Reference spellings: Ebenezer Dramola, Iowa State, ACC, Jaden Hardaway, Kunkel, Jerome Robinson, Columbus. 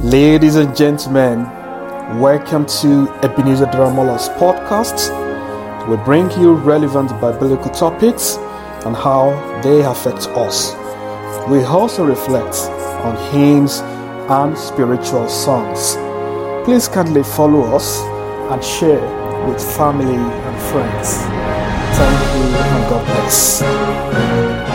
Ladies and gentlemen, welcome to Ebenezer Dramola's podcast. We bring you relevant biblical topics and how they affect us. We also reflect on hymns and spiritual songs. Please kindly follow us and share with family and friends. Thank you and God bless.